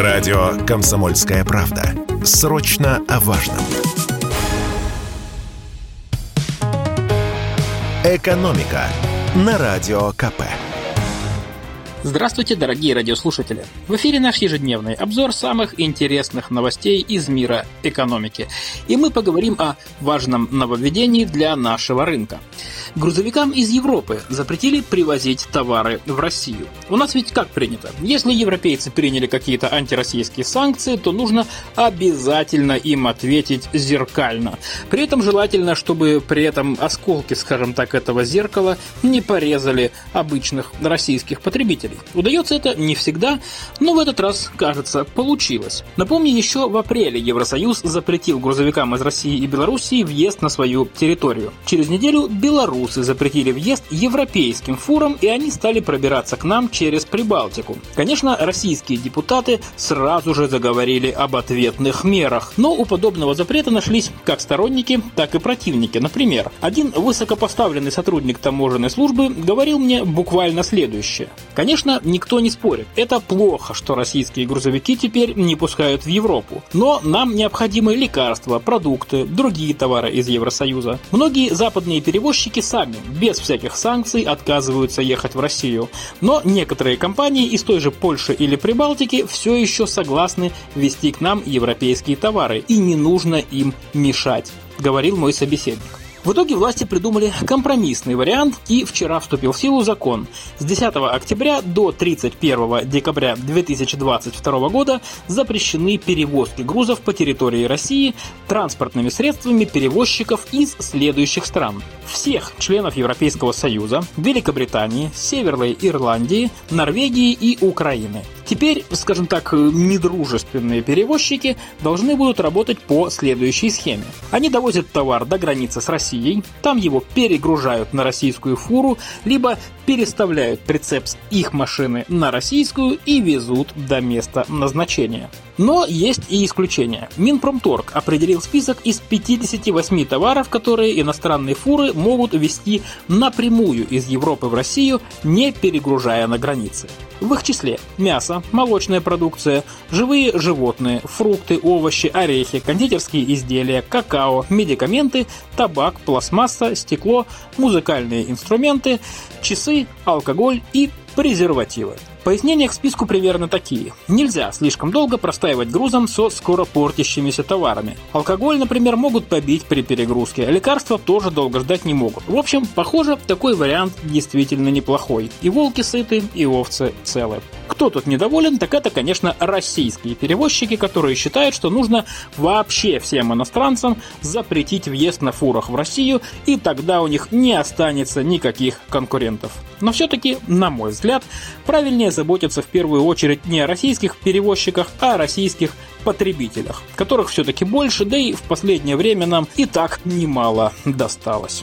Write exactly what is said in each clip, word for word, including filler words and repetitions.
Радио «Комсомольская правда». Срочно о важном. Экономика на Радио КП. Здравствуйте, дорогие радиослушатели! В эфире наш ежедневный обзор самых интересных новостей из мира экономики. И мы поговорим о важном нововведении для нашего рынка. Грузовикам из Европы запретили привозить товары в Россию. У нас ведь как принято? Если европейцы приняли какие-то антироссийские санкции, то нужно обязательно им ответить зеркально. При этом желательно, чтобы при этом осколки, скажем так, этого зеркала не порезали обычных российских потребителей. Удается это не всегда, но в этот раз, кажется, получилось. Напомню, еще в апреле Евросоюз запретил грузовикам из России и Белоруссии въезд на свою территорию. Через неделю белорусы запретили въезд европейским фурам, и они стали пробираться к нам через Прибалтику. Конечно, российские депутаты сразу же заговорили об ответных мерах, но у подобного запрета нашлись как сторонники, так и противники. Например, один высокопоставленный сотрудник таможенной службы говорил мне буквально следующее. Конечно, Конечно, никто не спорит. Это плохо, что российские грузовики теперь не пускают в Европу. Но нам необходимы лекарства, продукты, другие товары из Евросоюза. Многие западные перевозчики сами, без всяких санкций, отказываются ехать в Россию. Но некоторые компании из той же Польши или Прибалтики все еще согласны везти к нам европейские товары. И не нужно им мешать, говорил мой собеседник. В итоге власти придумали компромиссный вариант, и вчера вступил в силу закон. С десятого октября до тридцать первого декабря две тысячи двадцать второго года запрещены перевозки грузов по территории России транспортными средствами перевозчиков из следующих стран: всех членов Европейского Союза, Великобритании, Северной Ирландии, Норвегии и Украины. Теперь, скажем так, недружественные перевозчики должны будут работать по следующей схеме. Они довозят товар до границы с Россией, там его перегружают на российскую фуру, либо переставляют прицеп с их машины на российскую и везут до места назначения. Но есть и исключения. Минпромторг определил список из пятьдесят восемь товаров, которые иностранные фуры могут везти напрямую из Европы в Россию, не перегружая на границе. В их числе мясо, молочная продукция, живые животные, фрукты, овощи, орехи, кондитерские изделия, какао, медикаменты, табак, пластмасса, стекло, музыкальные инструменты, часы, алкоголь и презервативы. Пояснения к списку примерно такие. Нельзя слишком долго простаивать грузом со скоропортящимися товарами. Алкоголь, например, могут побить при перегрузке, а лекарства тоже долго ждать не могут. В общем, похоже, такой вариант действительно неплохой. И волки сыты, и овцы целы. Кто тут недоволен, так это, конечно, российские перевозчики, которые считают, что нужно вообще всем иностранцам запретить въезд на фурах в Россию, и тогда у них не останется никаких конкурентов. Но все-таки, на мой взгляд, правильнее заботиться в первую очередь не о российских перевозчиках, а о российских потребителях, которых все-таки больше, да и в последнее время нам и так немало досталось.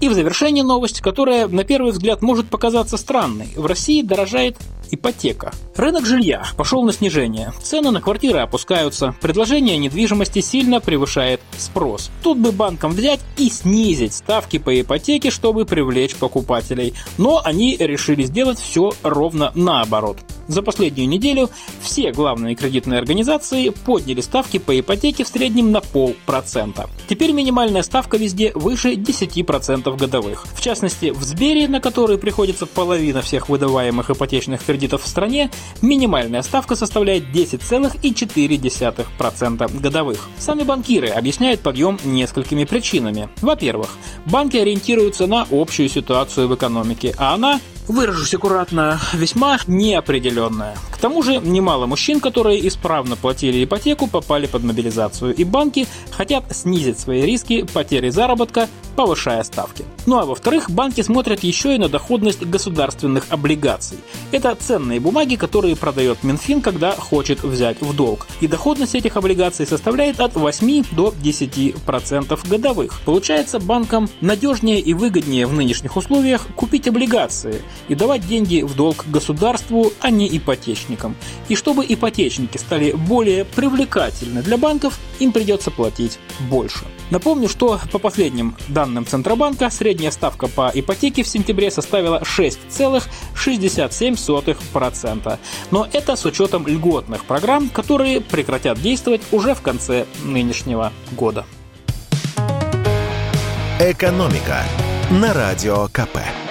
И в завершение новость, которая, на первый взгляд, может показаться странной. В России дорожает ипотека. Рынок жилья пошел на снижение. Цены на квартиры опускаются. Предложение недвижимости сильно превышает спрос. Тут бы банкам взять и снизить ставки по ипотеке, чтобы привлечь покупателей. Но они решили сделать все ровно наоборот. За последнюю неделю все главные кредитные организации подняли ставки по ипотеке в среднем на полпроцента. Теперь минимальная ставка везде выше десять процентов годовых. В частности, в Сбере, на который приходится половина всех выдаваемых ипотечных кредитов в стране, минимальная ставка составляет десять целых четыре десятых процента годовых. Сами банкиры объясняют подъем несколькими причинами. Во-первых, банки ориентируются на общую ситуацию в экономике, а она, выражусь аккуратно, весьма неопределенная. К тому же немало мужчин, которые исправно платили ипотеку, попали под мобилизацию, и банки хотят снизить свои риски потери заработка, повышая ставки. Ну а во-вторых, банки смотрят еще и на доходность государственных облигаций. Это ценные бумаги, которые продает Минфин, когда хочет взять в долг. И доходность этих облигаций составляет от восьми до десяти процентов годовых. Получается, банкам надежнее и выгоднее в нынешних условиях купить облигации и давать деньги в долг государству, а не ипотечным. ипотечникам. И чтобы ипотечники стали более привлекательны для банков, им придется платить больше. Напомню, что по последним данным Центробанка средняя ставка по ипотеке в сентябре составила шесть целых шестьдесят семь сотых процента. Но это с учетом льготных программ, которые прекратят действовать уже в конце нынешнего года. Экономика на Радио КП.